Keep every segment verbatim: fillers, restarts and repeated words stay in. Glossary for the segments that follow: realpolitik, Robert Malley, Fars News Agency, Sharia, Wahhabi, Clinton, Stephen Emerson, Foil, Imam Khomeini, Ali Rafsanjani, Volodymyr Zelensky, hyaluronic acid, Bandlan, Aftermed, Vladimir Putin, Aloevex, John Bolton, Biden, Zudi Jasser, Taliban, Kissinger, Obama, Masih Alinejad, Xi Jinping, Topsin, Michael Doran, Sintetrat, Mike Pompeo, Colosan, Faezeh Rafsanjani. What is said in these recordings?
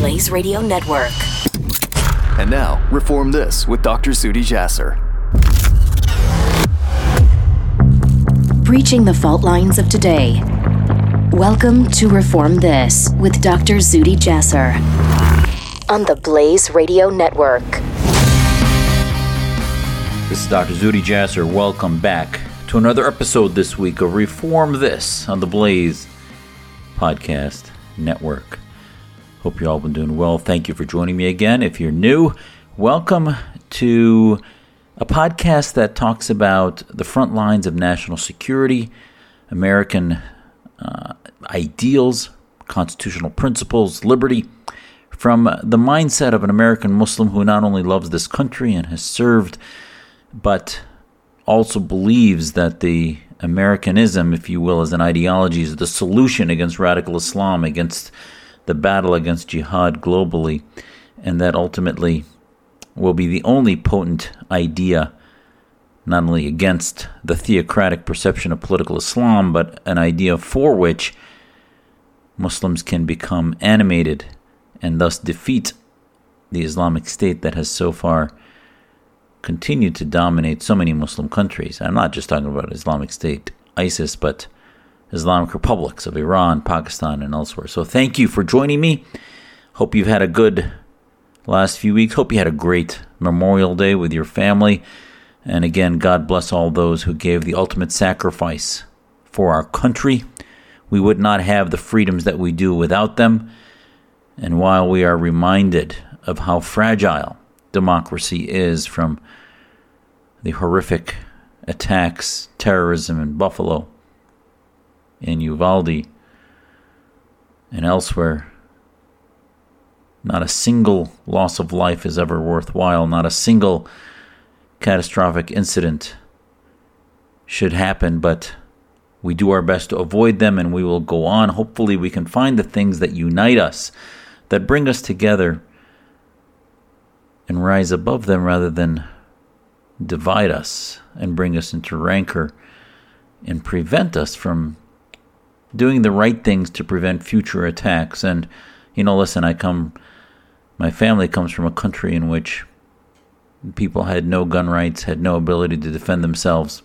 Blaze Radio Network. And now, Reform This with Doctor Zudi Jasser. Breaching the fault lines of today. Welcome to Reform This with Doctor Zudi Jasser on the Blaze Radio Network. This is Doctor Zudi Jasser. Welcome back to another episode this week of Reform This on the Blaze Podcast Network. Hope you all been doing well. Thank you for joining me again. If you're new, welcome to a podcast that talks about the front lines of national security, American uh, ideals, constitutional principles, liberty, from the mindset of an American Muslim who not only loves this country and has served, but also believes that the Americanism, if you will, as an ideology, is the solution against radical Islam, against the battle against jihad globally, and that ultimately will be the only potent idea, not only against the theocratic perception of political Islam, but an idea for which Muslims can become animated and thus defeat the Islamic State that has so far continued to dominate so many Muslim countries. I'm not just talking about Islamic State, ISIS, but Islamic republics of Iran, Pakistan, and elsewhere. So thank you for joining me. Hope you've had a good last few weeks. Hope you had a great Memorial Day with your family. And again, God bless all those who gave the ultimate sacrifice for our country. We would not have the freedoms that we do without them. And while we are reminded of how fragile democracy is from the horrific attacks, terrorism in Buffalo, in Uvalde, and elsewhere, not a single loss of life is ever worthwhile. Not a single catastrophic incident should happen, but we do our best to avoid them, and we will go on. Hopefully we can find the things that unite us, that bring us together, and rise above them rather than divide us and bring us into rancor and prevent us from doing the right things to prevent future attacks. And, you know, listen, I come, my family comes from a country in which people had no gun rights, had no ability to defend themselves,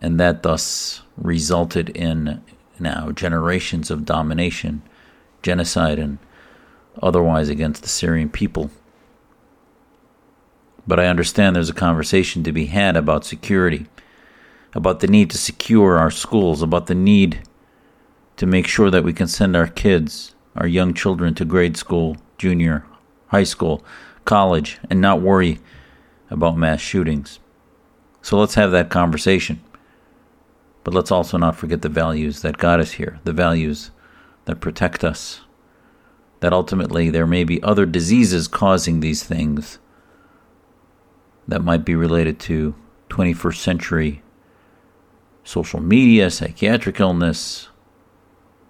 and that thus resulted in now generations of domination, genocide, and otherwise against the Syrian people. But I understand there's a conversation to be had about security, about the need to secure our schools, about the need to make sure that we can send our kids, our young children, to grade school, junior, high school, college, and not worry about mass shootings. So let's have that conversation. But let's also not forget the values that got us here, the values that protect us, that ultimately there may be other diseases causing these things that might be related to twenty-first century social media, psychiatric illness,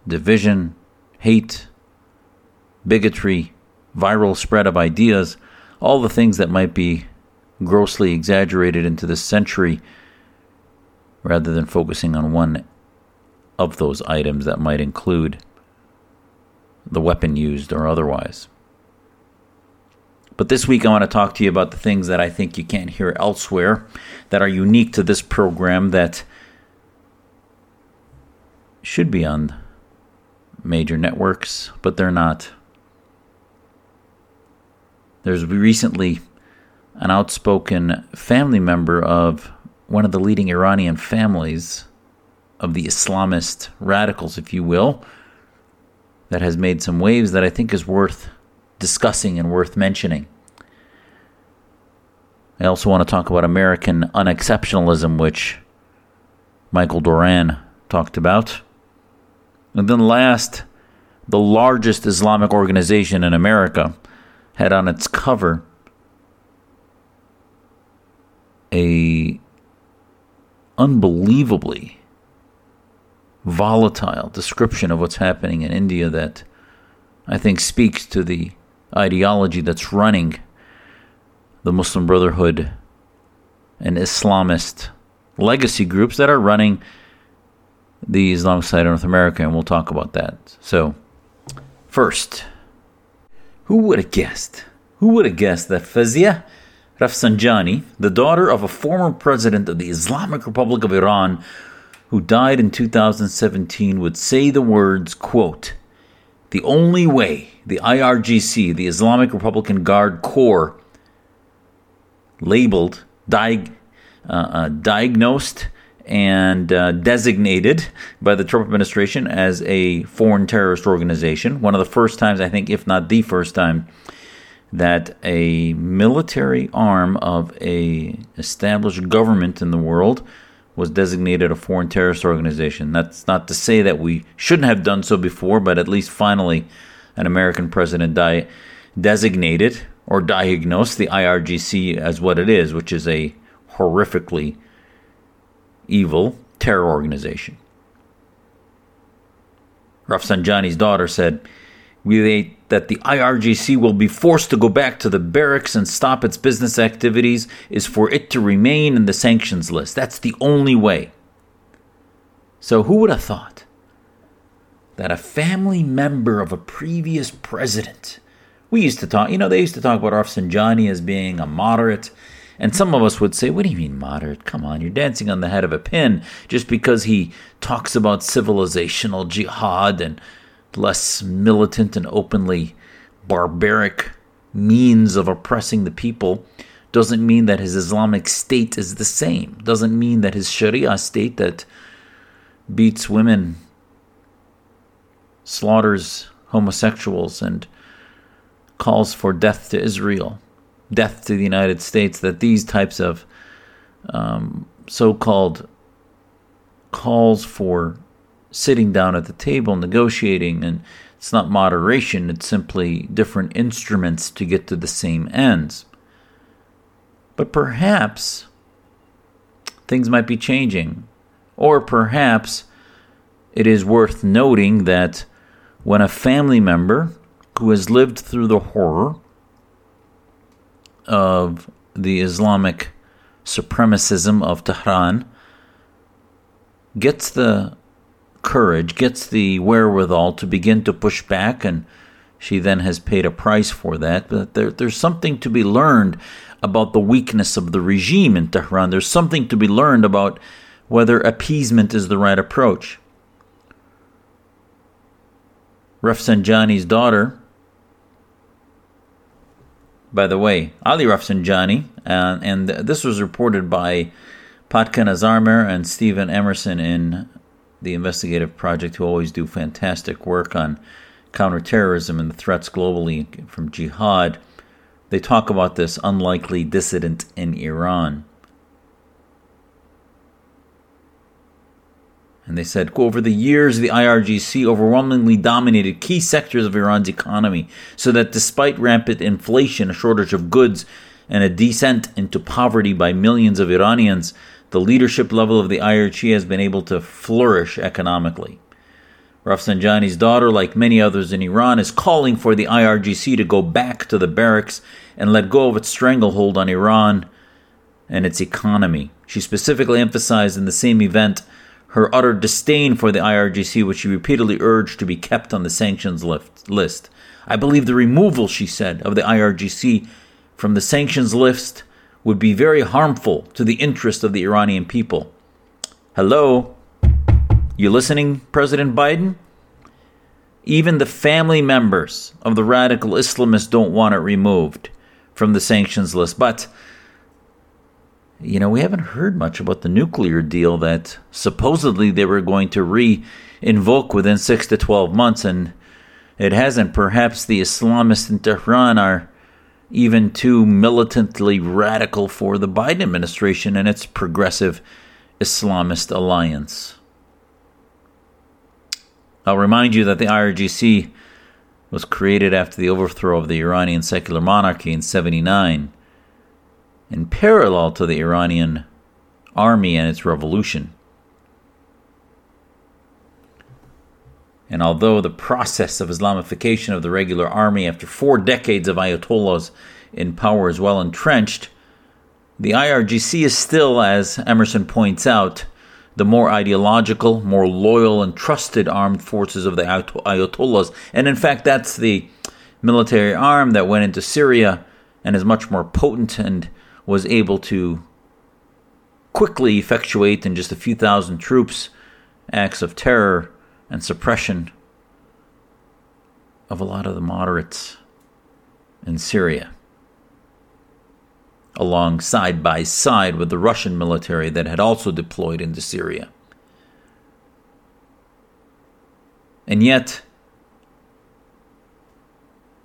division, hate, bigotry, viral spread of ideas, all the things that might be grossly exaggerated into this century rather than focusing on one of those items that might include the weapon used or otherwise. But this week I want to talk to you about the things that I think you can't hear elsewhere, that are unique to this program, that should be on major networks, but they're not. There's recently an outspoken family member of one of the leading Iranian families of the Islamist radicals, if you will, that has made some waves that I think is worth discussing and worth mentioning. I also want to talk about American unexceptionalism, which Michael Doran talked about. And then last, the largest Islamic organization in America had on its cover a unbelievably volatile description of what's happening in India that I think speaks to the ideology that's running the Muslim Brotherhood and Islamist legacy groups that are running the Islamic side of North America, and we'll talk about that. So, first, Who would have guessed? Who would have guessed that Faezeh Rafsanjani, the daughter of a former president of the Islamic Republic of Iran, who died in two thousand seventeen, would say the words, quote, "The only way the I R G C, the Islamic Republican Guard Corps, labeled, diag- uh, uh, diagnosed, and uh, designated by the Trump administration as a foreign terrorist organization," one of the first times, I think, if not the first time, that a military arm of a established government in the world was designated a foreign terrorist organization. That's not to say that we shouldn't have done so before, but at least finally an American president di- designated or diagnosed the I R G C as what it is, which is a horrifically evil terror organization. Rafsanjani's daughter said, "We they that the I R G C will be forced to go back to the barracks and stop its business activities is for it to remain in the sanctions list. That's the only way." So who would have thought that a family member of a previous president, we used to talk, you know, they used to talk about Rafsanjani as being a moderate, and some of us would say, "What do you mean moderate? Come on, you're dancing on the head of a pin just because he talks about civilizational jihad and less militant and openly barbaric means of oppressing the people doesn't mean that his Islamic state is the same. Doesn't mean that his Sharia state that beats women, slaughters homosexuals, and calls for death to Israel, death to the United States, that these types of um, so-called calls for sitting down at the table, negotiating, and it's not moderation, it's simply different instruments to get to the same ends. But perhaps things might be changing, or perhaps it is worth noting that when a family member who has lived through the horror of the Islamic supremacism of Tehran gets the courage, gets the wherewithal to begin to push back, and she then has paid a price for that. But there, there's something to be learned about the weakness of the regime in Tehran. There's something to be learned about whether appeasement is the right approach. Rafsanjani's daughter, by the way, Ali Rafsanjani, uh, and this was reported by Patkan Azarmer and Stephen Emerson in the Investigative Project, who always do fantastic work on counterterrorism and the threats globally from jihad. They talk about this unlikely dissident in Iran. And they said, "Over the years, the I R G C overwhelmingly dominated key sectors of Iran's economy, so that despite rampant inflation, a shortage of goods, and a descent into poverty by millions of Iranians, the leadership level of the I R G C has been able to flourish economically. Rafsanjani's daughter, like many others in Iran, is calling for the I R G C to go back to the barracks and let go of its stranglehold on Iran and its economy." She specifically emphasized in the same event her utter disdain for the I R G C, which she repeatedly urged to be kept on the sanctions list. "I believe the removal," she said, "of the I R G C from the sanctions list would be very harmful to the interest of the Iranian people." Hello? You listening, President Biden? Even the family members of the radical Islamists don't want it removed from the sanctions list. But, you know, we haven't heard much about the nuclear deal that supposedly they were going to re-invoke within six to twelve months, and it hasn't. Perhaps the Islamists in Tehran are even too militantly radical for the Biden administration and its progressive Islamist alliance. I'll remind you that the I R G C was created after the overthrow of the Iranian secular monarchy in seventy-nine, in parallel to the Iranian army and its revolution. And although the process of Islamification of the regular army after four decades of Ayatollahs in power is well entrenched, the I R G C is still, as Emerson points out, the more ideological, more loyal, and trusted armed forces of the Ayatollahs. And in fact, that's the military arm that went into Syria and is much more potent and was able to quickly effectuate in just a few thousand troops acts of terror and suppression of a lot of the moderates in Syria, along side by side with the Russian military that had also deployed into Syria. And yet,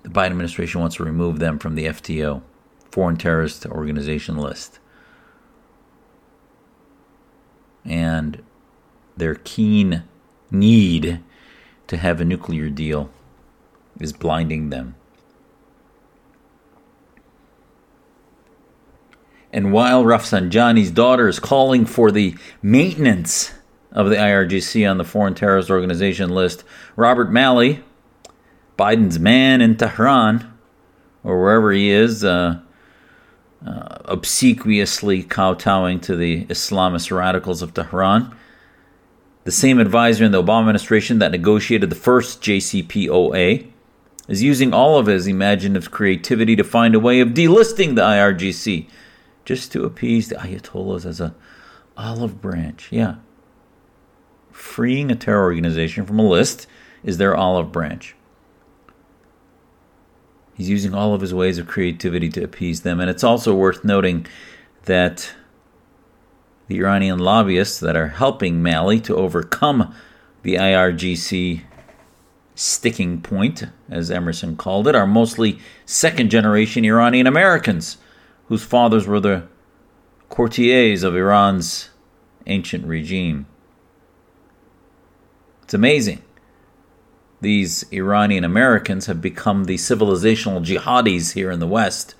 the Biden administration wants to remove them from the F T O, Foreign Terrorist Organization list. And their keen need to have a nuclear deal is blinding them. And while Rafsanjani's daughter is calling for the maintenance of the I R G C on the Foreign Terrorist Organization list, Robert Malley, Biden's man in Tehran, or wherever he is, uh, uh, obsequiously kowtowing to the Islamist radicals of Tehran, the same advisor in the Obama administration that negotiated the first J C P O A, is using all of his imaginative creativity to find a way of delisting the I R G C, just to appease the Ayatollahs as an olive branch. Yeah. Freeing a terror organization from a list is their olive branch. He's using all of his ways of creativity to appease them. And it's also worth noting that the Iranian lobbyists that are helping Mali to overcome the I R G C sticking point, as Emerson called it, are mostly second-generation Iranian Americans whose fathers were the courtiers of Iran's ancient regime. It's amazing. These Iranian Americans have become the civilizational jihadis here in the West,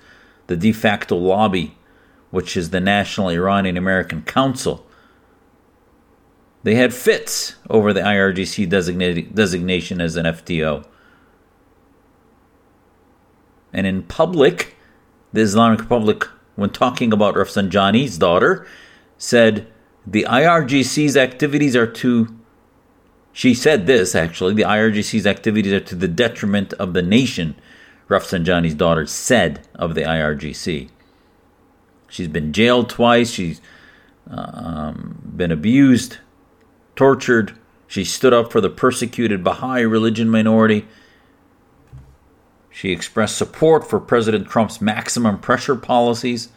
the de facto lobby, which is the National Iranian American Council. They had fits over the I R G C designation as an F T O. And in public, the Islamic Republic, when talking about Rafsanjani's daughter, said the I R G C's activities are to, she said this actually, the I R G C's activities are to the detriment of the nation, Rafsanjani's daughter said of the I R G C. She's been jailed twice, she's um, been abused, tortured, she stood up for the persecuted Baha'i religion minority. She expressed support for President Trump's maximum pressure policies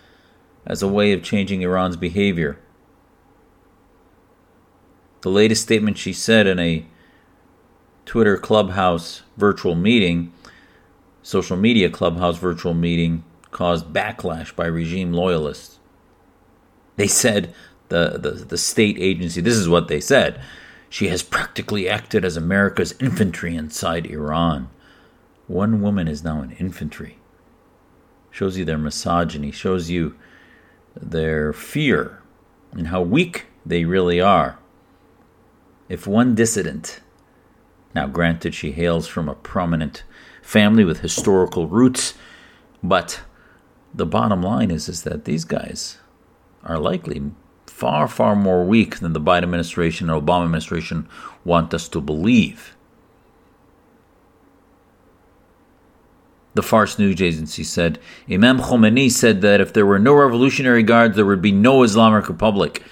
as a way of changing Iran's behavior. The latest statement she said in a Twitter Clubhouse virtual meeting, social media Clubhouse virtual meeting, caused backlash by regime loyalists. They said, the, the, the state agency, this is what they said, she has practically acted as America's infantry inside Iran. One woman is now in infantry. Shows you their misogyny, shows you their fear and how weak they really are. If one dissident, now granted she hails from a prominent family with historical roots, but the bottom line is, is that these guys are likely far, far more weak than the Biden administration and Obama administration want us to believe. The Fars News Agency said, Imam Khomeini said that if there were no Revolutionary Guards, there would be no Islamic Republic.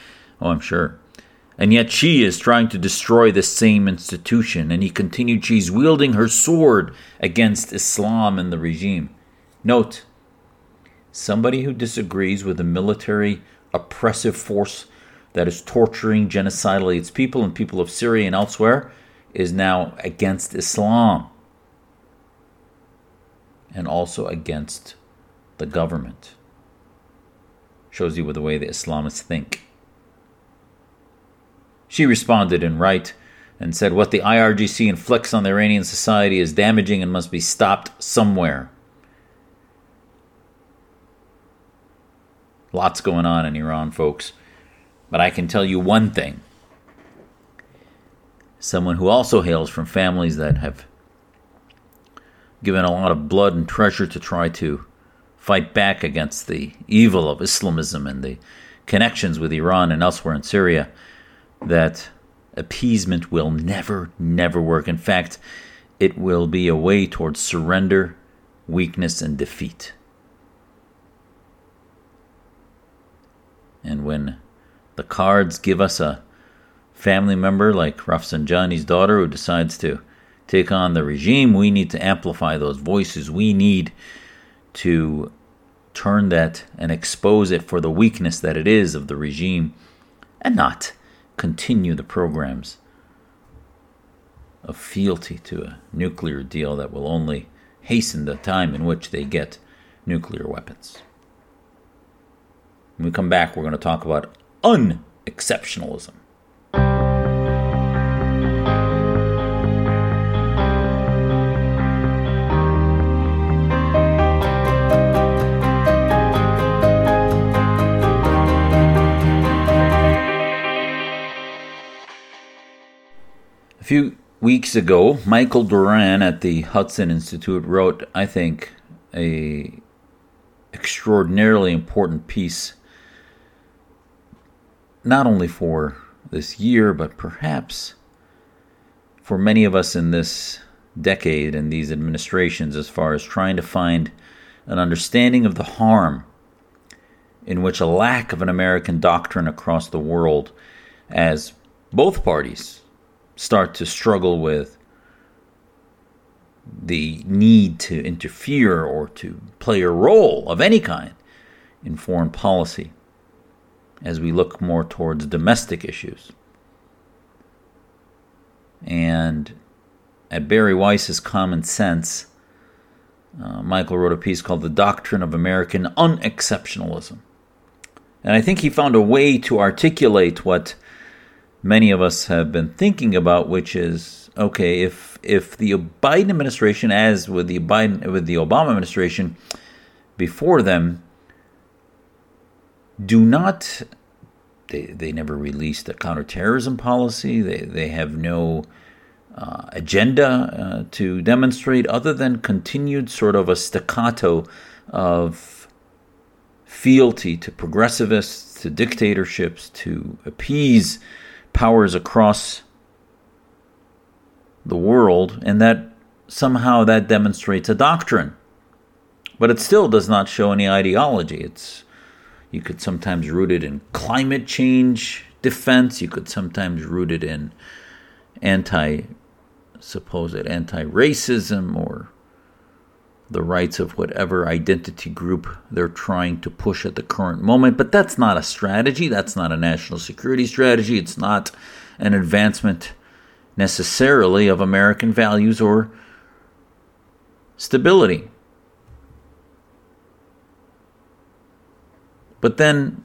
Oh, I'm sure. And yet she is trying to destroy this same institution. And he continued, she's wielding her sword against Islam and the regime. Note, somebody who disagrees with the military oppressive force that is torturing genocidally its people and people of Syria and elsewhere is now against Islam. And also against the government. Shows you with the way the Islamists think. She responded in right and said, what the I R G C inflicts on the Iranian society is damaging and must be stopped somewhere. Lots going on in Iran, folks. But I can tell you one thing. Someone who also hails from families that have given a lot of blood and treasure to try to fight back against the evil of Islamism and the connections with Iran and elsewhere in Syria, that appeasement will never, never work. In fact, it will be a way towards surrender, weakness, and defeat. And when the cards give us a family member like Rafsanjani's daughter who decides to take on the regime, we need to amplify those voices. We need to turn that and expose it for the weakness that it is of the regime, and not continue the programs of fealty to a nuclear deal that will only hasten the time in which they get nuclear weapons. When we come back, we're going to talk about unexceptionalism. A few weeks ago, Michael Doran at the Hudson Institute wrote, I think, a extraordinarily important piece, not only for this year, but perhaps for many of us in this decade and these administrations, as far as trying to find an understanding of the harm in which a lack of an American doctrine across the world, as both parties start to struggle with the need to interfere or to play a role of any kind in foreign policy, as we look more towards domestic issues. And at Barry Weiss's Common Sense, uh, Michael wrote a piece called The Doctrine of American Unexceptionalism. And I think he found a way to articulate what many of us have been thinking about, which is, okay, if if the Biden administration, as with the Biden with the Obama administration before them, do not, they they never released a counterterrorism policy. They they have no uh, agenda uh, to demonstrate other than continued sort of a staccato of fealty to progressivists, to dictatorships, to appease powers across the world, and that somehow that demonstrates a doctrine. But it still does not show any ideology. It's You could sometimes root it in climate change defense. You could sometimes root it in anti, supposed anti-racism or the rights of whatever identity group they're trying to push at the current moment. But that's not a strategy. That's not a national security strategy. It's not an advancement necessarily of American values or stability. But then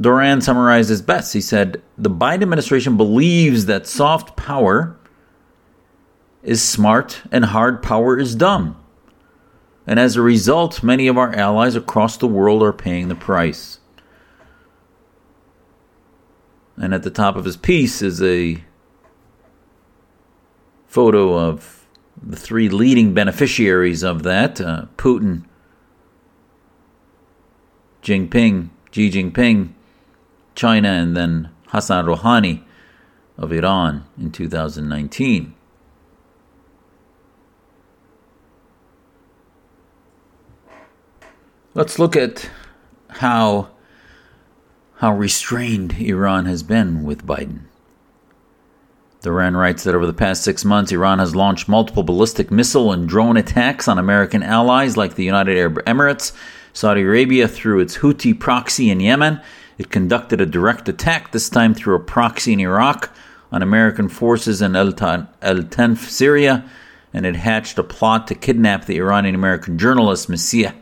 Doran summarized his best. He said, the Biden administration believes that soft power is smart and hard power is dumb. And as a result, many of our allies across the world are paying the price. And at the top of his piece is a photo of the three leading beneficiaries of that, uh, Putin, Jinping, Xi Jinping, China, and then Hassan Rouhani of Iran in two thousand nineteen. Let's look at how, how restrained Iran has been with Biden. Doran writes that over the past six months, Iran has launched multiple ballistic missile and drone attacks on American allies like the United Arab Emirates, Saudi Arabia through its Houthi proxy in Yemen. It conducted a direct attack, this time through a proxy in Iraq, on American forces in El Tanf, Syria, and it hatched a plot to kidnap the Iranian-American journalist Masih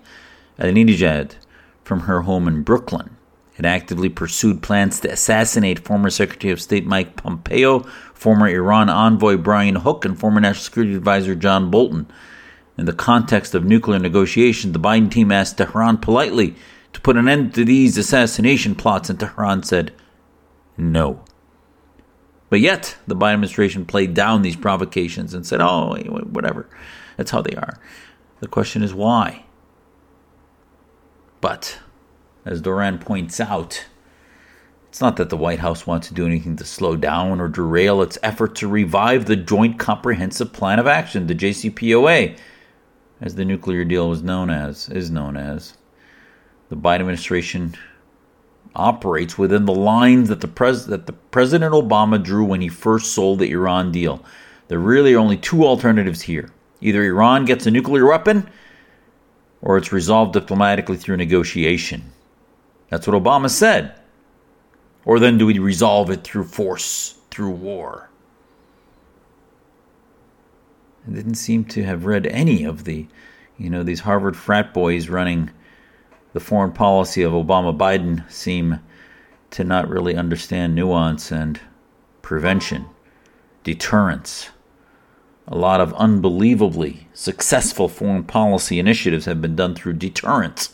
Alinejad from her home in Brooklyn. It actively pursued plans to assassinate former Secretary of State Mike Pompeo, former Iran envoy Brian Hook, and former National Security Advisor John Bolton. In the context of nuclear negotiations, the Biden team asked Tehran politely to put an end to these assassination plots, and Tehran said no. But yet, the Biden administration played down these provocations and said, oh, whatever, that's how they are. The question is why? But, as Doran points out, It's not that the White House wants to do anything to slow down or derail its effort to revive the Joint Comprehensive Plan of Action, the J C P O A, as the nuclear deal was known as, is known as. The Biden administration operates within the lines that the pres- that the President Obama drew when he first sold the Iran deal. There really are only two alternatives here. Either Iran gets a nuclear weapon, or it's resolved diplomatically through negotiation. That's what Obama said. Or then do we resolve it through force, through war? I didn't seem to have read any of the, you know, these Harvard frat boys running the foreign policy of Obama-Biden seem to not really understand nuance and prevention, deterrence. A lot of unbelievably successful foreign policy initiatives have been done through deterrence.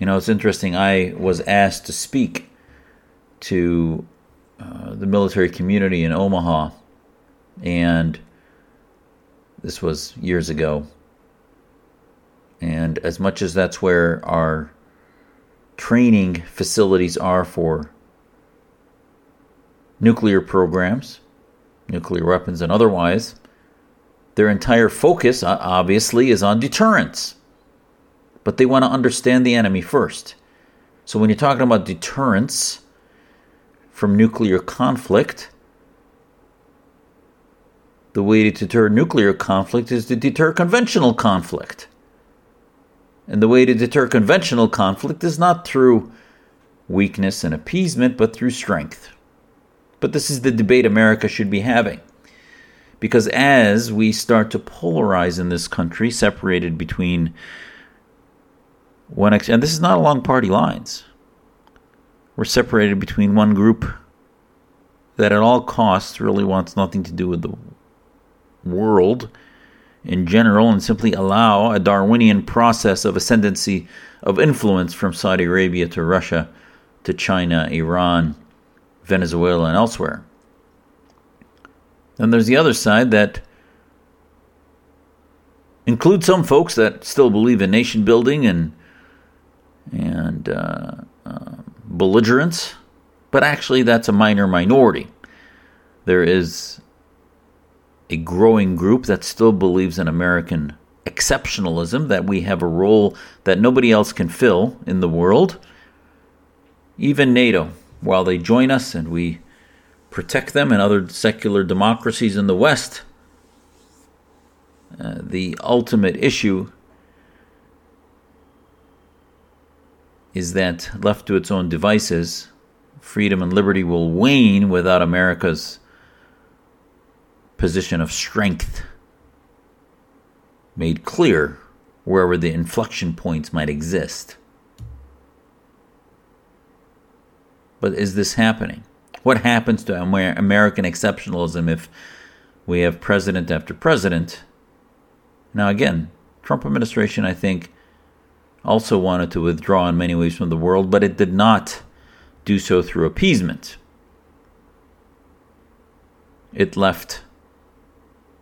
You know, it's interesting. I was asked to speak to uh, the military community in Omaha, and this was years ago. And as much as that's where our training facilities are for nuclear programs, nuclear weapons and otherwise, their entire focus, obviously, is on deterrence. But they want to understand the enemy first. So when you're talking about deterrence from nuclear conflict, the way to deter nuclear conflict is to deter conventional conflict. And the way to deter conventional conflict is not through weakness and appeasement, but through strength. But this is the debate America should be having. Because as we start to polarize in this country, separated between one ex- and this is not along party lines. We're separated between one group that at all costs really wants nothing to do with the world in general and simply allow a Darwinian process of ascendancy of influence from Saudi Arabia to Russia to China, Iran, Venezuela, and elsewhere. Then there's the other side that includes some folks that still believe in nation building and and uh, uh, belligerence, but actually that's a minor minority. There is a growing group that still believes in American exceptionalism, that we have a role that nobody else can fill in the world, even NATO. While they join us and we protect them and other secular democracies in the West, uh, the ultimate issue is that, left to its own devices, freedom and liberty will wane without America's position of strength made clear wherever the inflection points might exist. But is this happening? What happens to Amer- American exceptionalism if we have president after president? Now again, Trump administration, I think, also wanted to withdraw in many ways from the world, but it did not do so through appeasement. It left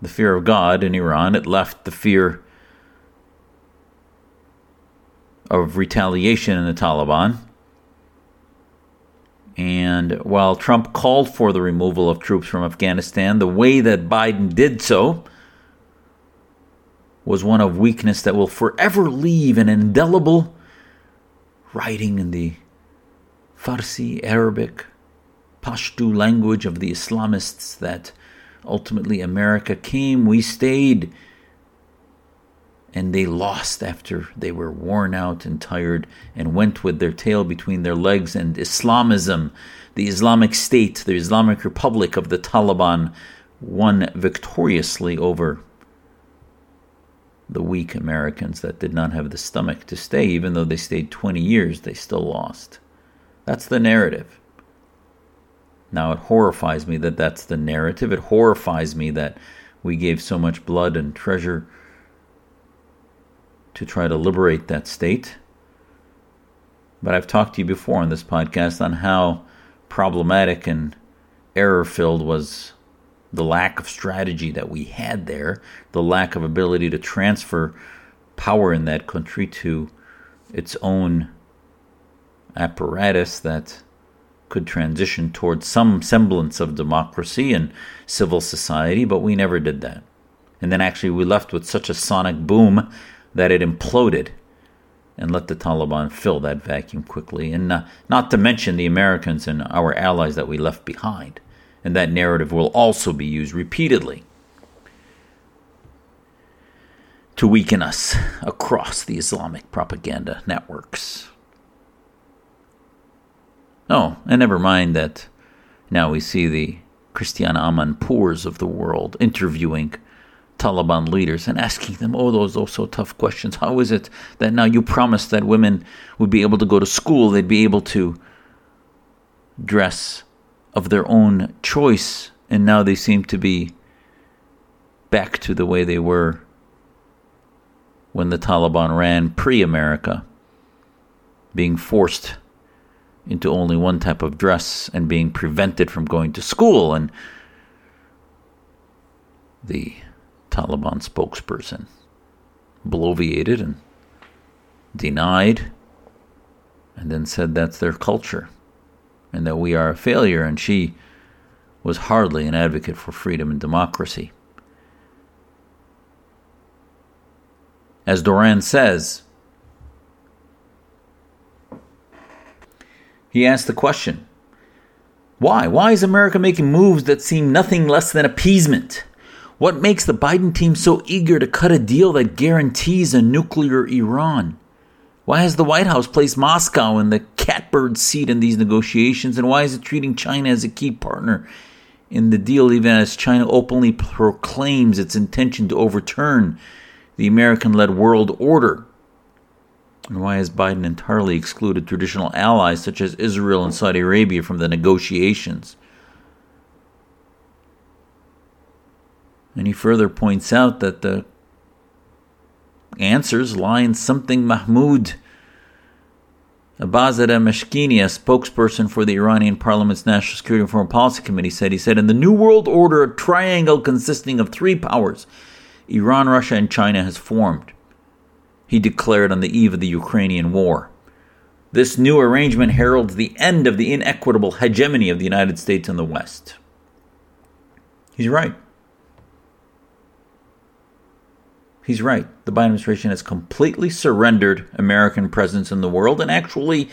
the fear of God in Iran. It left the fear of retaliation in the Taliban. And while Trump called for the removal of troops from Afghanistan, the way that Biden did so was one of weakness that will forever leave an indelible writing in the Farsi, Arabic, Pashto language of the Islamists that ultimately America came, we stayed, and they lost after they were worn out and tired and went with their tail between their legs. And Islamism, the Islamic State, the Islamic Republic of the Taliban, won victoriously over the weak Americans that did not have the stomach to stay. Even though they stayed twenty years, they still lost. That's the narrative. Now, it horrifies me that that's the narrative. It horrifies me that we gave so much blood and treasure to try to liberate that state. But I've talked to you before on this podcast on how problematic and error-filled was the lack of strategy that we had there, the lack of ability to transfer power in that country to its own apparatus that could transition towards some semblance of democracy and civil society, but we never did that. And then actually we left with such a sonic boom that it imploded and let the Taliban fill that vacuum quickly. And uh, not to mention the Americans and our allies that we left behind. And that narrative will also be used repeatedly to weaken us across the Islamic propaganda networks. Oh, and never mind that now we see the Christiane Amanpours of the world interviewing Taliban leaders and asking them, oh, those are so tough questions. How is it that now you promised that women would be able to go to school, they'd be able to dress of their own choice, and now they seem to be back to the way they were when the Taliban ran pre-America, being forced into only one type of dress and being prevented from going to school. And the Taliban spokesperson bloviated and denied, and then said that's their culture and that we are a failure. And she was hardly an advocate for freedom and democracy. As Doran says, he asked the question, why? Why is America making moves that seem nothing less than appeasement? What makes the Biden team so eager to cut a deal that guarantees a nuclear Iran? Why has the White House placed Moscow in the catbird seat in these negotiations? And why is it treating China as a key partner in the deal, even as China openly proclaims its intention to overturn the American-led world order? And why has Biden entirely excluded traditional allies such as Israel and Saudi Arabia from the negotiations? And he further points out that the answers lie in something Mahmoud Abazada Meshkini, a spokesperson for the Iranian Parliament's National Security and Foreign Policy Committee, said. He said, in the New World Order, a triangle consisting of three powers, Iran, Russia, and China, has formed, he declared on the eve of the Ukrainian war. This new arrangement heralds the end of the inequitable hegemony of the United States and the West. He's right. He's right. The Biden administration has completely surrendered American presence in the world. And actually,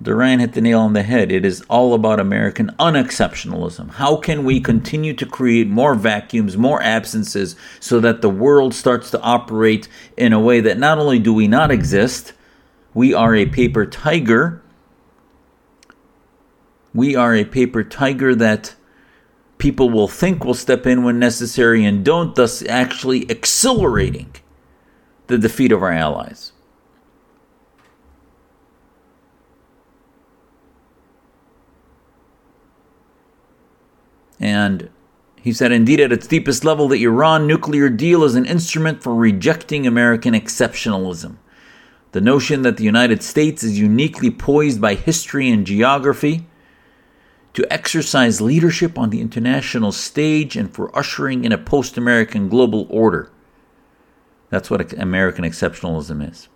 Doran hit the nail on the head. It is all about American unexceptionalism. How can we continue to create more vacuums, more absences, so that the world starts to operate in a way that not only do we not exist, we are a paper tiger. We are a paper tiger that people will think will step in when necessary and don't, thus actually accelerating the defeat of our allies. And he said, indeed, at its deepest level, the Iran nuclear deal is an instrument for rejecting American exceptionalism. The notion that the United States is uniquely poised by history and geography to exercise leadership on the international stage and for ushering in a post-American global order. That's what American exceptionalism is.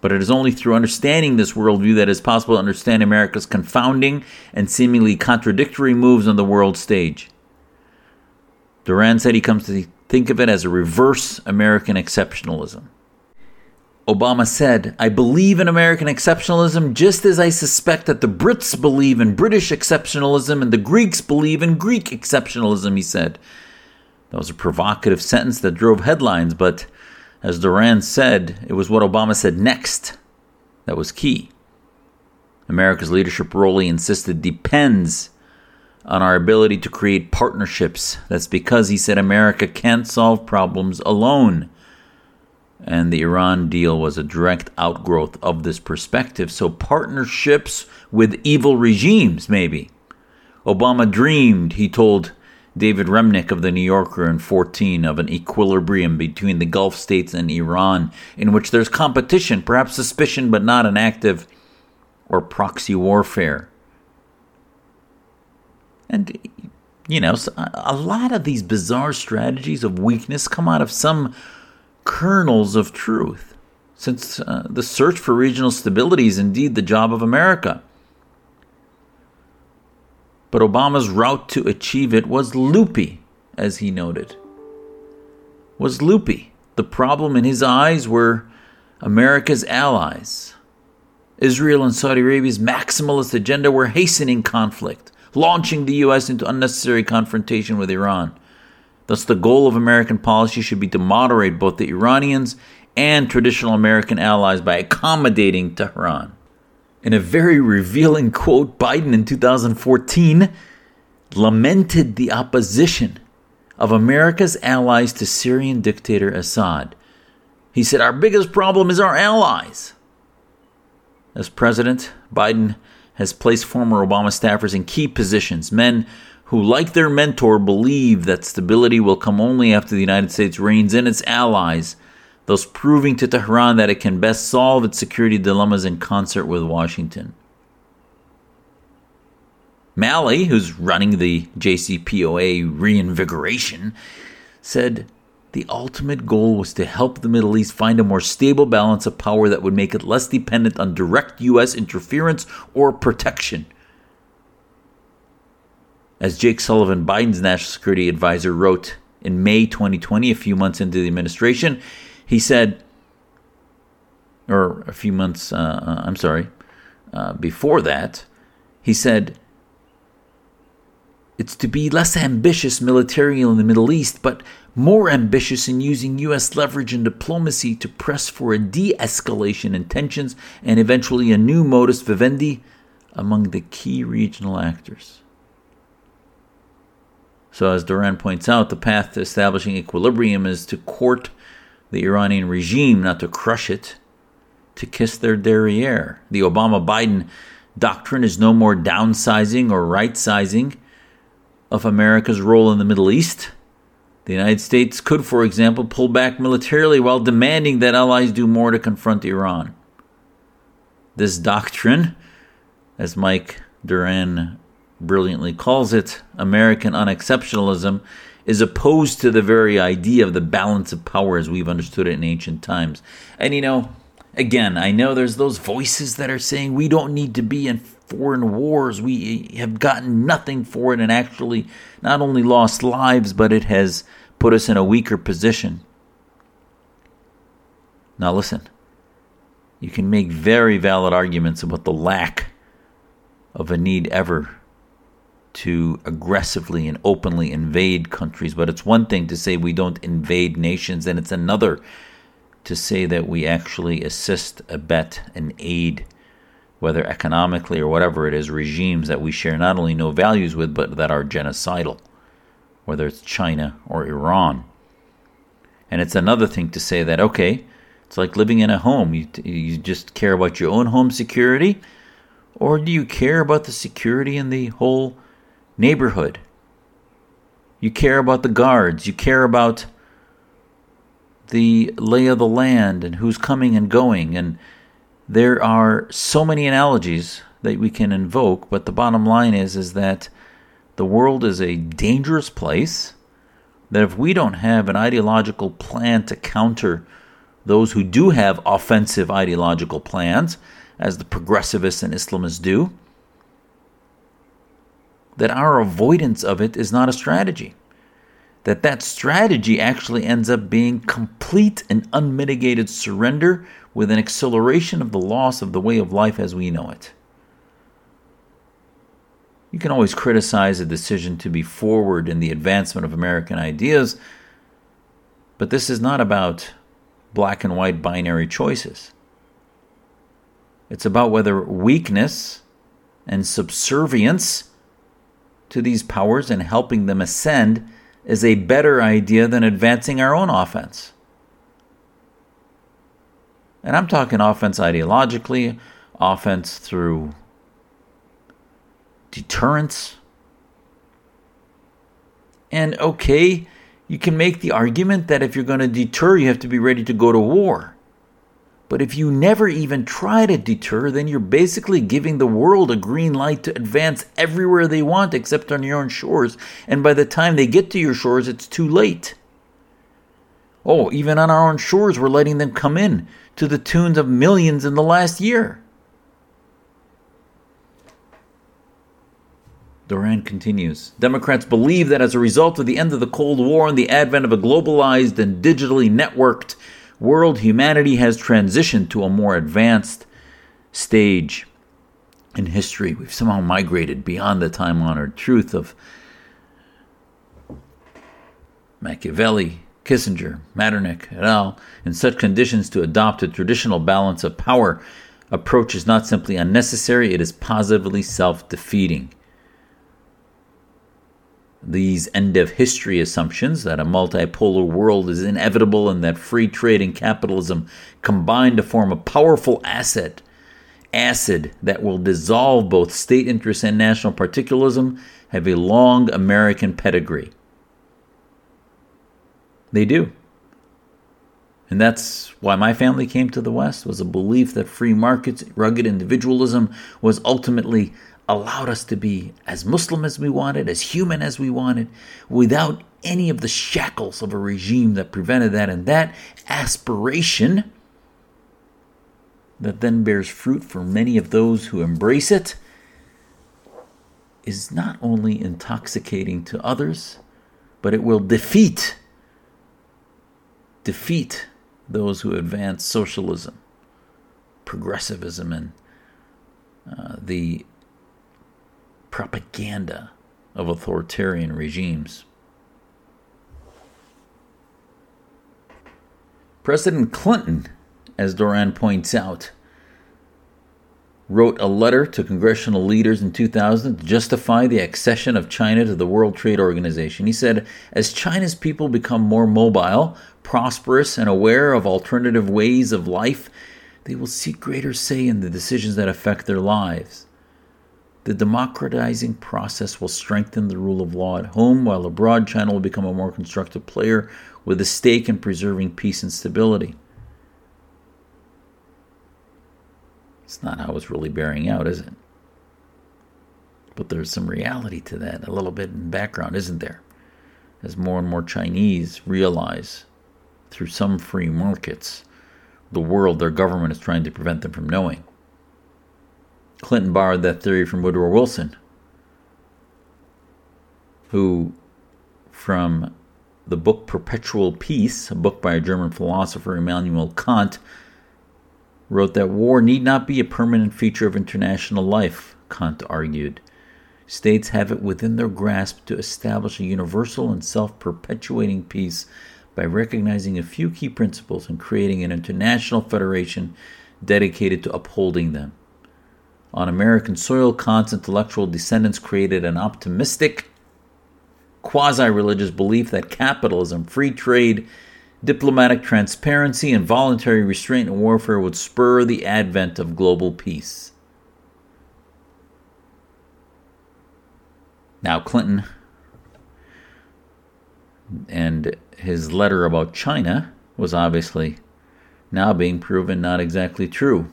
But it is only through understanding this worldview that it is possible to understand America's confounding and seemingly contradictory moves on the world stage. Doran said he comes to think of it as a reverse American exceptionalism. Obama said, I believe in American exceptionalism just as I suspect that the Brits believe in British exceptionalism and the Greeks believe in Greek exceptionalism, he said. That was a provocative sentence that drove headlines, but as Doran said, it was what Obama said next that was key. America's leadership role, he insisted, depends on our ability to create partnerships. That's because, he said, America can't solve problems alone. And the Iran deal was a direct outgrowth of this perspective. So partnerships with evil regimes, maybe. Obama dreamed, he told David Remnick of The New Yorker in fourteen, of an equilibrium between the Gulf states and Iran, in which there's competition, perhaps suspicion, but not an active or proxy warfare. And, you know, a lot of these bizarre strategies of weakness come out of some kernels of truth. since uh, the search for regional stability is indeed the job of America. But Obama's route to achieve it was loopy, as he noted. Was loopy. The problem in his eyes were America's allies. Israel and Saudi Arabia's maximalist agenda were hastening conflict, launching the U S into unnecessary confrontation with Iran. Thus, the goal of American policy should be to moderate both the Iranians and traditional American allies by accommodating Tehran. In a very revealing quote, Biden in two thousand fourteen lamented the opposition of America's allies to Syrian dictator Assad. He said, "Our biggest problem is our allies." As president, Biden has placed former Obama staffers in key positions, men who, like their mentor, believe that stability will come only after the United States reins in its allies, thus proving to Tehran that it can best solve its security dilemmas in concert with Washington. Malley, who's running the J C P O A reinvigoration, said the ultimate goal was to help the Middle East find a more stable balance of power that would make it less dependent on direct U S interference or protection. As Jake Sullivan, Biden's national security advisor, wrote in May twenty twenty, a few months into the administration, he said, or a few months, uh, I'm sorry, uh, before that, he said, "It's to be less ambitious militarily in the Middle East, but more ambitious in using U S leverage and diplomacy to press for a de-escalation in tensions and eventually a new modus vivendi among the key regional actors." So as Doran points out, the path to establishing equilibrium is to court the Iranian regime, not to crush it, to kiss their derriere. The Obama-Biden doctrine is no more downsizing or right-sizing of America's role in the Middle East. The United States could, for example, pull back militarily while demanding that allies do more to confront Iran. This doctrine, as Mike Doran brilliantly calls it, American unexceptionalism, is opposed to the very idea of the balance of power as we've understood it in ancient times. And you know, again, I know there's those voices that are saying we don't need to be in foreign wars. We have gotten nothing for it and actually not only lost lives, but it has put us in a weaker position. Now listen, you can make very valid arguments about the lack of a need ever to aggressively and openly invade countries. But it's one thing to say we don't invade nations, and it's another to say that we actually assist, abet, and aid, whether economically or whatever it is, regimes that we share not only no values with, but that are genocidal, whether it's China or Iran. And it's another thing to say that, okay, it's like living in a home. You, you just care about your own home security, or do you care about the security in the whole neighborhood? You care about the guards. You care about the lay of the land and who's coming and going. And there are so many analogies that we can invoke, but the bottom line is is that the world is a dangerous place, that if we don't have an ideological plan to counter those who do have offensive ideological plans, as the progressivists and Islamists do, that our avoidance of it is not a strategy. That that strategy actually ends up being complete and unmitigated surrender with an acceleration of the loss of the way of life as we know it. You can always criticize a decision to be forward in the advancement of American ideas, but this is not about black and white binary choices. It's about whether weakness and subservience to these powers and helping them ascend is a better idea than advancing our own offense. And I'm talking offense ideologically, offense through deterrence. And okay, you can make the argument that if you're going to deter, you have to be ready to go to war. But if you never even try to deter, then you're basically giving the world a green light to advance everywhere they want except on your own shores. And by the time they get to your shores, it's too late. Oh, even on our own shores, we're letting them come in to the tune of millions in the last year. Doran continues, Democrats believe that as a result of the end of the Cold War and the advent of a globalized and digitally networked world, humanity has transitioned to a more advanced stage in history. We've somehow migrated beyond the time-honored truth of Machiavelli, Kissinger, Metternich, et al. In such conditions, to adopt a traditional balance of power approach is not simply unnecessary, it is positively self-defeating. These end-of-history assumptions that a multipolar world is inevitable and that free trade and capitalism combine to form a powerful asset, acid that will dissolve both state interests and national particularism, have a long American pedigree. They do. And that's why my family came to the West, was a belief that free markets, rugged individualism was ultimately allowed us to be as Muslim as we wanted, as human as we wanted, without any of the shackles of a regime that prevented that. And that aspiration that then bears fruit for many of those who embrace it is not only intoxicating to others, but it will defeat, defeat those who advance socialism, progressivism, and uh, the propaganda of authoritarian regimes. President Clinton, as Doran points out, wrote a letter to congressional leaders in two thousand to justify the accession of China to the World Trade Organization. He said, as China's people become more mobile, prosperous, and aware of alternative ways of life, they will seek greater say in the decisions that affect their lives. The democratizing process will strengthen the rule of law at home, while abroad China will become a more constructive player with a stake in preserving peace and stability. It's not how it's really bearing out, is it? But there's some reality to that, a little bit in the background, isn't there? As more and more Chinese realize, through some free markets, the world their government is trying to prevent them from knowing. Clinton borrowed that theory from Woodrow Wilson, who, from the book Perpetual Peace, a book by a German philosopher, Immanuel Kant, wrote that war need not be a permanent feature of international life, Kant argued. States have it within their grasp to establish a universal and self-perpetuating peace by recognizing a few key principles and creating an international federation dedicated to upholding them. On American soil, Kant's intellectual descendants created an optimistic, quasi-religious belief that capitalism, free trade, diplomatic transparency, and voluntary restraint in warfare would spur the advent of global peace. Now, Clinton and his letter about China was obviously now being proven not exactly true,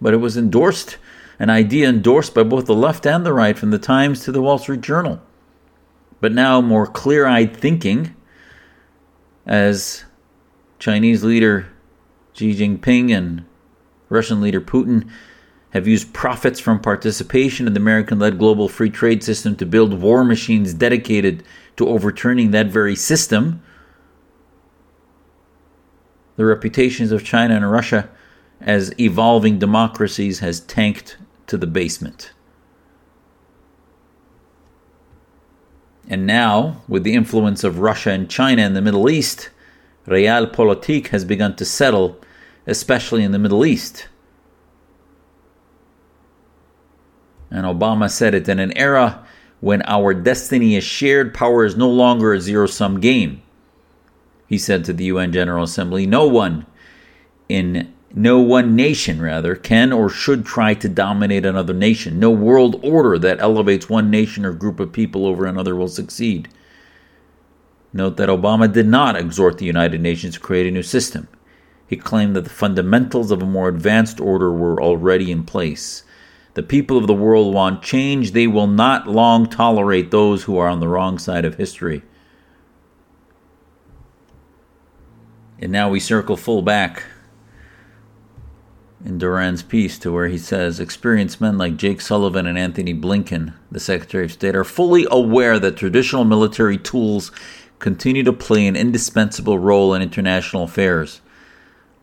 but it was endorsed. An idea endorsed by both the left and the right, from the Times to the Wall Street Journal. But now more clear-eyed thinking, as Chinese leader Xi Jinping and Russian leader Putin have used profits from participation in the American-led global free trade system to build war machines dedicated to overturning that very system. The reputations of China and Russia as evolving democracies has tanked to the basement. And now, with the influence of Russia and China in the Middle East, realpolitik has begun to settle, especially in the Middle East. And Obama said it, in an era when our destiny is shared, power is no longer a zero-sum game. He said to the U N General Assembly, no one in No one nation, rather, can or should try to dominate another nation. No world order that elevates one nation or group of people over another will succeed. Note that Obama did not exhort the United Nations to create a new system. He claimed that the fundamentals of a more advanced order were already in place. The people of the world want change. They will not long tolerate those who are on the wrong side of history. And now we circle full back in Doran's piece to where he says, experienced men like Jake Sullivan and Anthony Blinken, the Secretary of State, are fully aware that traditional military tools continue to play an indispensable role in international affairs,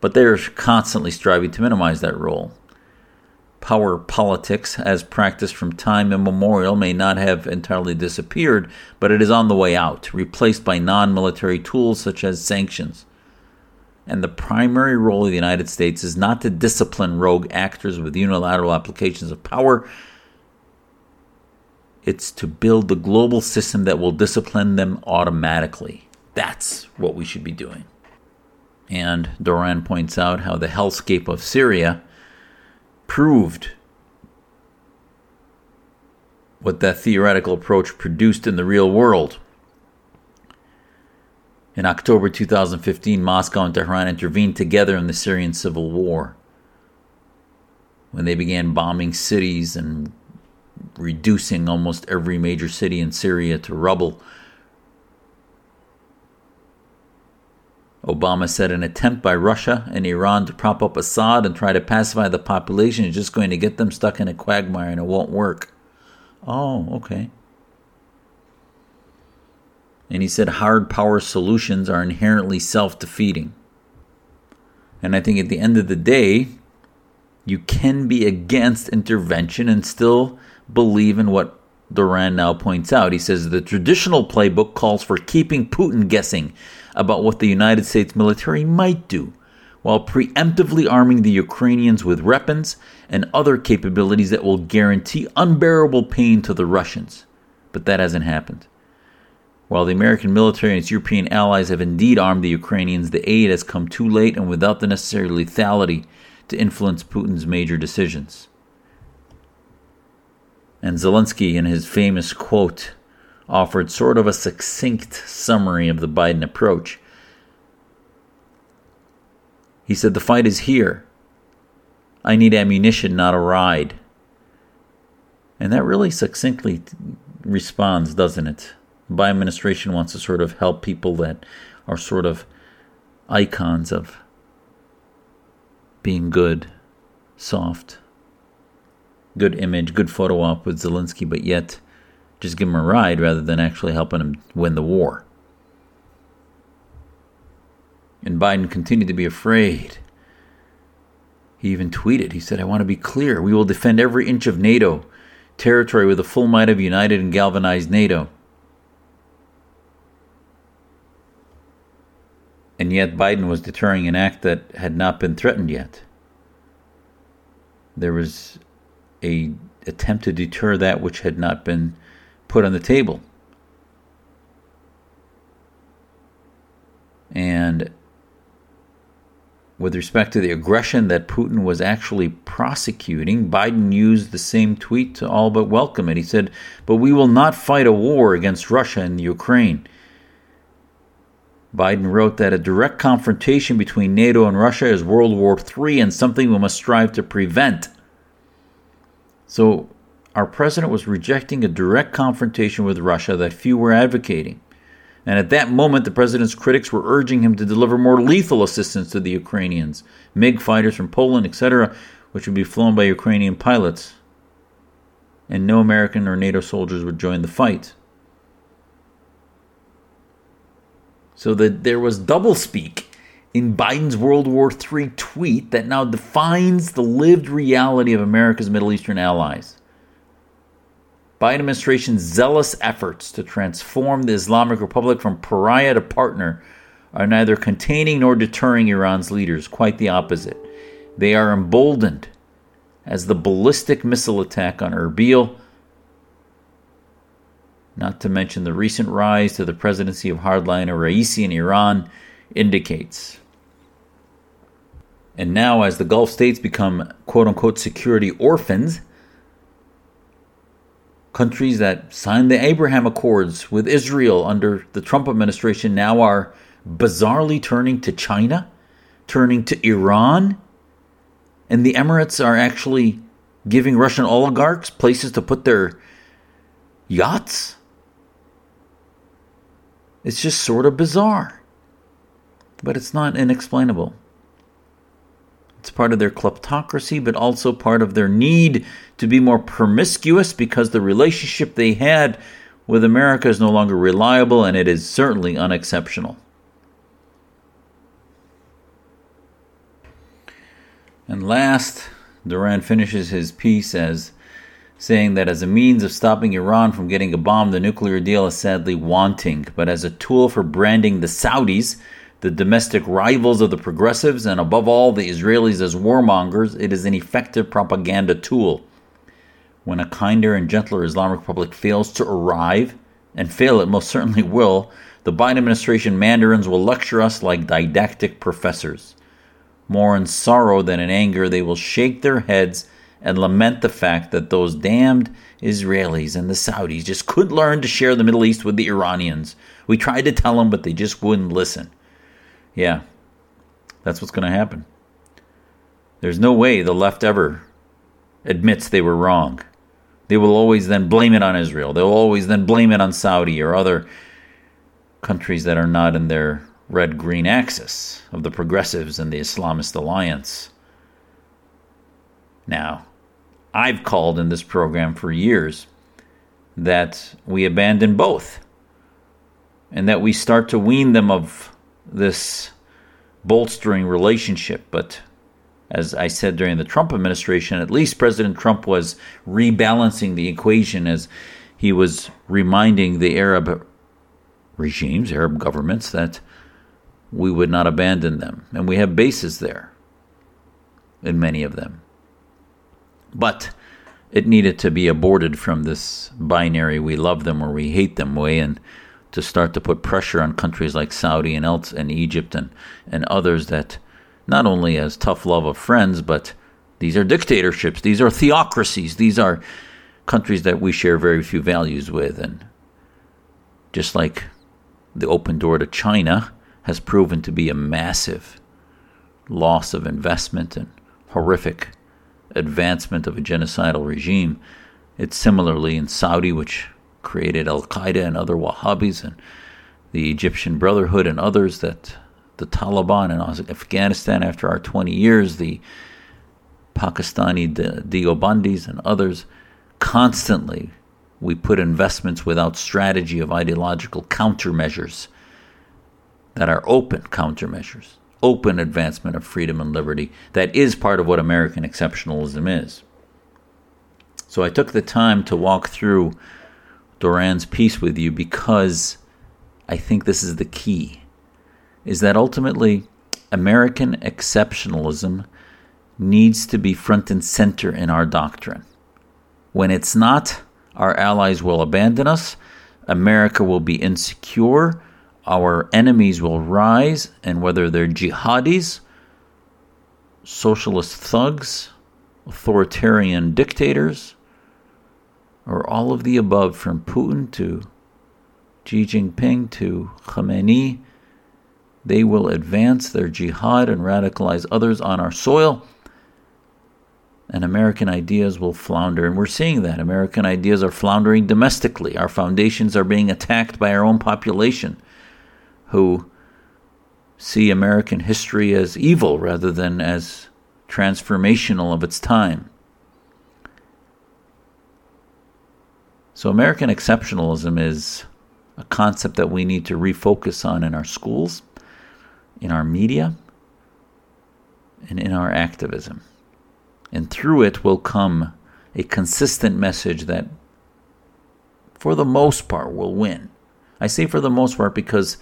but they are constantly striving to minimize that role. Power politics, as practiced from time immemorial, may not have entirely disappeared, but it is on the way out, replaced by non-military tools such as sanctions. And the primary role of the United States is not to discipline rogue actors with unilateral applications of power. It's to build the global system that will discipline them automatically. That's what we should be doing. And Doran points out how the hellscape of Syria proved what that theoretical approach produced in the real world. In October two thousand fifteen, Moscow and Tehran intervened together in the Syrian civil war when they began bombing cities and reducing almost every major city in Syria to rubble. Obama said an attempt by Russia and Iran to prop up Assad and try to pacify the population is just going to get them stuck in a quagmire and it won't work. Oh, okay. And he said hard power solutions are inherently self-defeating. And I think at the end of the day, you can be against intervention and still believe in what Doran now points out. He says the traditional playbook calls for keeping Putin guessing about what the United States military might do, while preemptively arming the Ukrainians with weapons and other capabilities that will guarantee unbearable pain to the Russians. But that hasn't happened. While the American military and its European allies have indeed armed the Ukrainians, the aid has come too late and without the necessary lethality to influence Putin's major decisions. And Zelensky, in his famous quote, offered sort of a succinct summary of the Biden approach. He said, "The fight is here. I need ammunition, not a ride." And that really succinctly responds, doesn't it? The Biden administration wants to sort of help people that are sort of icons of being good, soft, good image, good photo op with Zelensky, but yet just give him a ride rather than actually helping him win the war. And Biden continued to be afraid. He even tweeted, he said, "I want to be clear, we will defend every inch of NATO territory with the full might of united and galvanized NATO." And yet Biden was deterring an act that had not been threatened yet. There was an attempt to deter that which had not been put on the table. And with respect to the aggression that Putin was actually prosecuting, Biden used the same tweet to all but welcome it. He said, "But we will not fight a war against Russia and Ukraine." Biden wrote that a direct confrontation between NATO and Russia is World War Three and something we must strive to prevent. So our president was rejecting a direct confrontation with Russia that few were advocating. And at that moment, the president's critics were urging him to deliver more lethal assistance to the Ukrainians, MiG fighters from Poland, et cetera, which would be flown by Ukrainian pilots. And no American or NATO soldiers would join the fight. So that there was doublespeak in Biden's World War Three tweet that now defines the lived reality of America's Middle Eastern allies. Biden administration's zealous efforts to transform the Islamic Republic from pariah to partner are neither containing nor deterring Iran's leaders, quite the opposite. They are emboldened, as the ballistic missile attack on Erbil, not to mention the recent rise to the presidency of hardliner Raisi in Iran, indicates. And now as the Gulf states become quote-unquote security orphans, countries that signed the Abraham Accords with Israel under the Trump administration now are bizarrely turning to China, turning to Iran, and the Emirates are actually giving Russian oligarchs places to put their yachts. It's just sort of bizarre. But it's not inexplainable. It's part of their kleptocracy, but also part of their need to be more promiscuous because the relationship they had with America is no longer reliable, and it is certainly unexceptional. And last, Doran finishes his piece as saying that as a means of stopping Iran from getting a bomb, the nuclear deal is sadly wanting, but as a tool for branding the Saudis, the domestic rivals of the progressives, and above all, the Israelis as warmongers, it is an effective propaganda tool. When a kinder and gentler Islamic Republic fails to arrive, and fail it most certainly will, the Biden administration mandarins will lecture us like didactic professors. More in sorrow than in anger, they will shake their heads and lament the fact that those damned Israelis and the Saudis just couldn't learn to share the Middle East with the Iranians. We tried to tell them, but they just wouldn't listen. Yeah, that's what's going to happen. There's no way the left ever admits they were wrong. They will always then blame it on Israel. They'll always then blame it on Saudi or other countries that are not in their red-green axis of the progressives and the Islamist alliance. Now, I've called in this program for years that we abandon both and that we start to wean them of this bolstering relationship. But as I said during the Trump administration, at least President Trump was rebalancing the equation as he was reminding the Arab regimes, Arab governments, that we would not abandon them. And we have bases there in many of them. But it needed to be aborted from this binary we love them or we hate them way, and to start to put pressure on countries like Saudi and else and Egypt and, and others that not only as tough love of friends, but these are dictatorships, these are theocracies, these are countries that we share very few values with. And just like the open door to China has proven to be a massive loss of investment and horrific advancement of a genocidal regime, it's similarly in Saudi, which created Al-Qaeda and other Wahhabis and the Egyptian Brotherhood and others, that the Taliban in Afghanistan after our twenty years, the Pakistani Deobandis and others, constantly we put investments without strategy of ideological countermeasures that are open countermeasures, open advancement of freedom and liberty. That is part of what American exceptionalism is. So I took the time to walk through Doran's piece with you because I think this is the key, is that ultimately American exceptionalism needs to be front and center in our doctrine. When it's not, our allies will abandon us, America will be insecure, our enemies will rise, and whether they're jihadis, socialist thugs, authoritarian dictators, or all of the above, from Putin to Xi Jinping to Khomeini, they will advance their jihad and radicalize others on our soil, and American ideas will flounder. And we're seeing that. American ideas are floundering domestically. Our foundations are being attacked by our own population, who see American history as evil rather than as transformational of its time. So American exceptionalism is a concept that we need to refocus on in our schools, in our media, and in our activism. And through it will come a consistent message that, for the most part, will win. I say for the most part because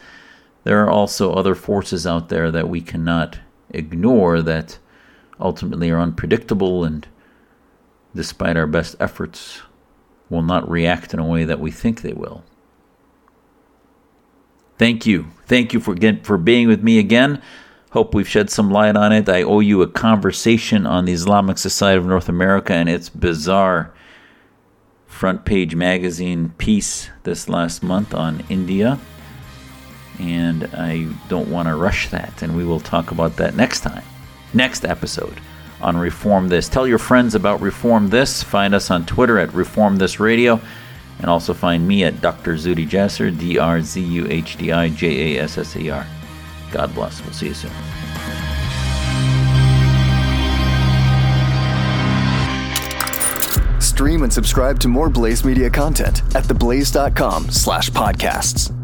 there are also other forces out there that we cannot ignore that ultimately are unpredictable and, despite our best efforts, will not react in a way that we think they will. Thank you. Thank you for get, for being with me again. Hope we've shed some light on it. I owe you a conversation on the Islamic Society of North America and its bizarre front page magazine piece this last month on India. And I don't want to rush that. And we will talk about that next time, next episode, on Reform This. Tell your friends about Reform This. Find us on Twitter at Reform This Radio, and also find me at Doctor Zudi Jasser, D R Z U H D I J A S S A R. God bless. We'll see you soon. Stream and subscribe to more Blaze Media content at theblaze dot com slash podcasts.